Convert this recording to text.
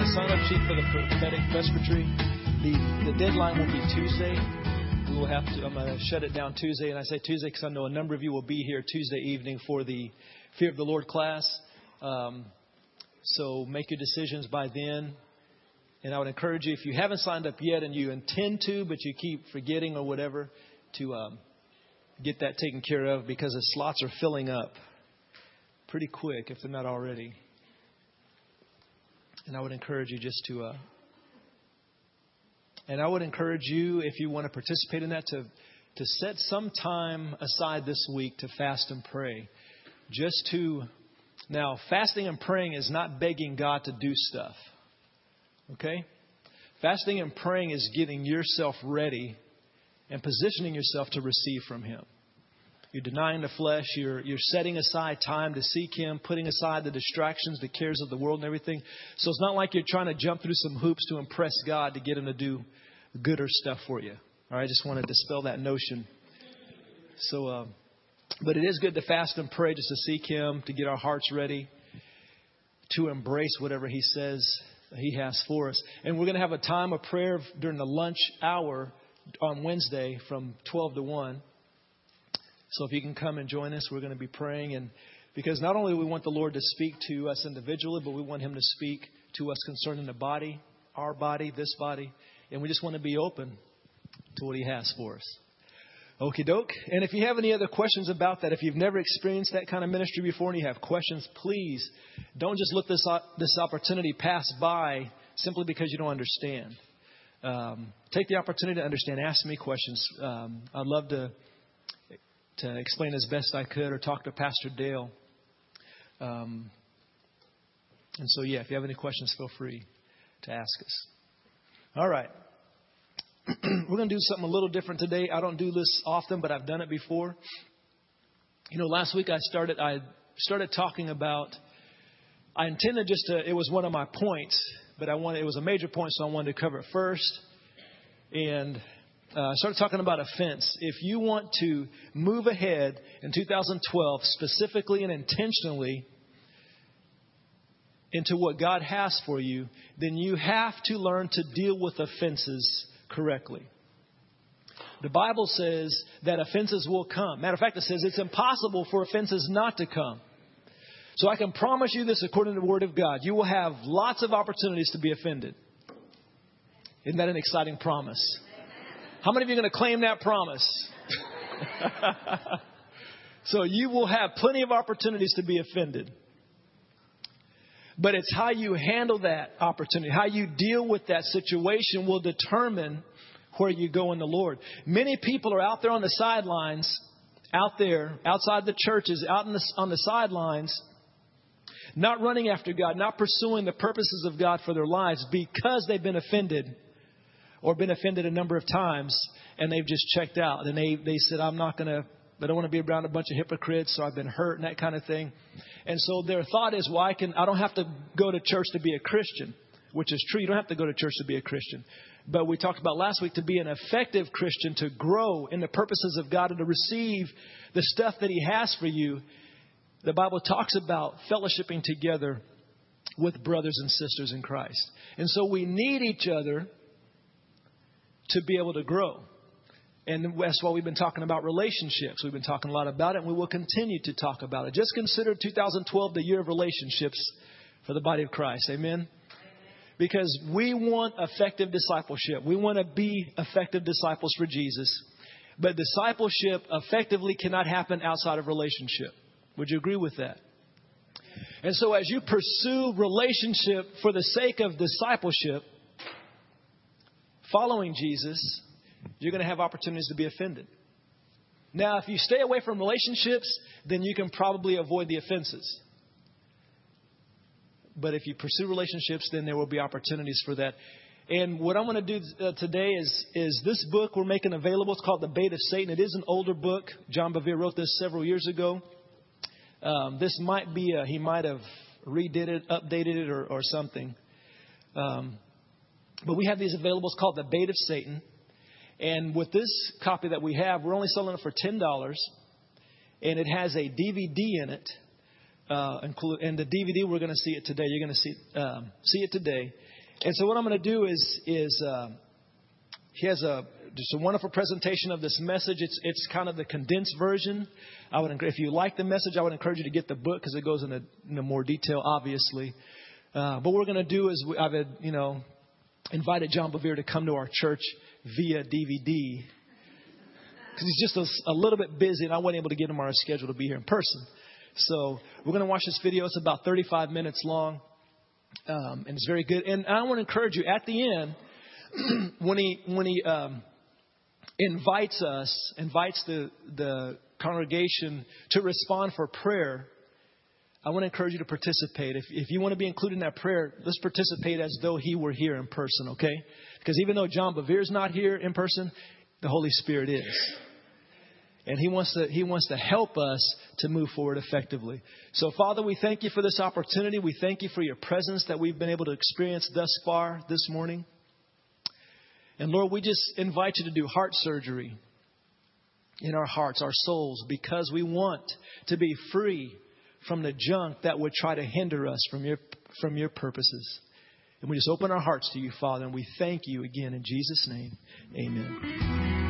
the sign-up sheet for the prophetic vest retreat. The deadline will be Tuesday. I'm going to shut it down Tuesday. And I say Tuesday because I know a number of you will be here Tuesday evening for the Fear of the Lord class. So make your decisions by then. And I would encourage you, if you haven't signed up yet and you intend to, but you keep forgetting or whatever, to get that taken care of, because the slots are filling up pretty quick if they're not already. And I would encourage you just to... And I would encourage you, if you want to participate in that, to set some time aside this week to fast and pray. Now, fasting and praying is not begging God to do stuff. Okay? Fasting and praying is getting yourself ready and positioning yourself to receive from Him. You're denying the flesh. You're setting aside time to seek Him, putting aside the distractions, the cares of the world and everything. So it's not like you're trying to jump through some hoops to impress God to get Him to do gooder stuff for you. All right, I just want to dispel that notion. So, but it is good to fast and pray just to seek Him, to get our hearts ready, to embrace whatever He says He has for us. And we're going to have a time of prayer during the lunch hour on Wednesday from 12 to 1. So if you can come and join us, we're going to be praying. And because not only do we want the Lord to speak to us individually, but we want Him to speak to us concerning the body, our body, this body. And we just want to be open to what He has for us. Okie doke. And if you have any other questions about that, if you've never experienced that kind of ministry before and you have questions, please don't just let this opportunity pass by simply because you don't understand. Take the opportunity to understand. Ask me questions. I'd love to explain as best I could, or talk to Pastor Dale. And so, yeah, if you have any questions, feel free to ask us. All right. We're going to do something a little different today. I don't do this often, but I've done it before. You know, last week I started talking about, I intended just to, it was one of my points, but it was a major point, so I wanted to cover it first. And I started talking about offense. If you want to move ahead in 2012, specifically and intentionally into what God has for you, then you have to learn to deal with offenses correctly. The Bible says that offenses will come. Matter of fact, it says it's impossible for offenses not to come. So I can promise you this, according to the Word of God, you will have lots of opportunities to be offended. Isn't that an exciting promise? How many of you are going to claim that promise? So you will have plenty of opportunities to be offended. But it's how you handle that opportunity, how you deal with that situation, will determine where you go in the Lord. Many people are out there on the sidelines, out there, outside the churches, on the sidelines, not running after God, not pursuing the purposes of God for their lives, because they've been offended, or been offended a number of times, and they've just checked out. And they said, I don't want to be around a bunch of hypocrites, so I've been hurt and that kind of thing. And so their thought is, well, I don't have to go to church to be a Christian, which is true. You don't have to go to church to be a Christian. But we talked about last week, to be an effective Christian, to grow in the purposes of God and to receive the stuff that He has for you. The Bible talks about fellowshipping together with brothers and sisters in Christ. And so we need each other to be able to grow. And that's why we've been talking about relationships. We've been talking a lot about it, and we will continue to talk about it. Just consider 2012 the year of relationships for the body of Christ. Amen? Because we want effective discipleship. We want to be effective disciples for Jesus. But discipleship effectively cannot happen outside of relationship. Would you agree with that? And so as you pursue relationship for the sake of discipleship, following Jesus, you're going to have opportunities to be offended. Now, if you stay away from relationships, then you can probably avoid the offenses. But if you pursue relationships, then there will be opportunities for that. And what I'm going to do today is this book we're making available. It's called The Bait of Satan. It is an older book. John Bevere wrote this several years ago. This might be he might have redid it, updated it, or something. But we have these available. It's called The Bait of Satan. And with this copy that we have, we're only selling it for $10. And it has a DVD in it. And the DVD, we're going to see it today. You're going to see it today. And so what I'm going to do is he has just a wonderful presentation of this message. It's kind of the condensed version. If you like the message, I would encourage you to get the book because it goes into more detail, obviously. But what we're going to do is I've invited John Bevere to come to our church via DVD because he's just a little bit busy and I wasn't able to get him on our schedule to be here in person. So we're going to watch this video. It's about 35 minutes long, and it's very good. And I want to encourage you at the end when he invites the congregation to respond for prayer. I want to encourage you to participate. If you want to be included in that prayer, let's participate as though he were here in person, okay? Because even though John Bevere is not here in person, the Holy Spirit is. And he wants to help us to move forward effectively. So, Father, we thank you for this opportunity. We thank you for your presence that we've been able to experience thus far this morning. And, Lord, we just invite you to do heart surgery in our hearts, our souls, because we want to be free from the junk that would try to hinder us from your purposes. And we just open our hearts to you, Father, and we thank you again in Jesus' name. Amen.